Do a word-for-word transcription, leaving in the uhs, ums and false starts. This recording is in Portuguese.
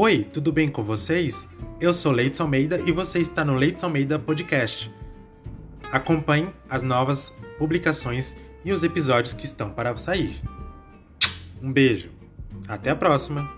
Oi, tudo bem com vocês? Eu sou Leite Salmeida e você está no Leite Salmeida Podcast. Acompanhe as novas publicações e os episódios que estão para sair. Um beijo, até a próxima!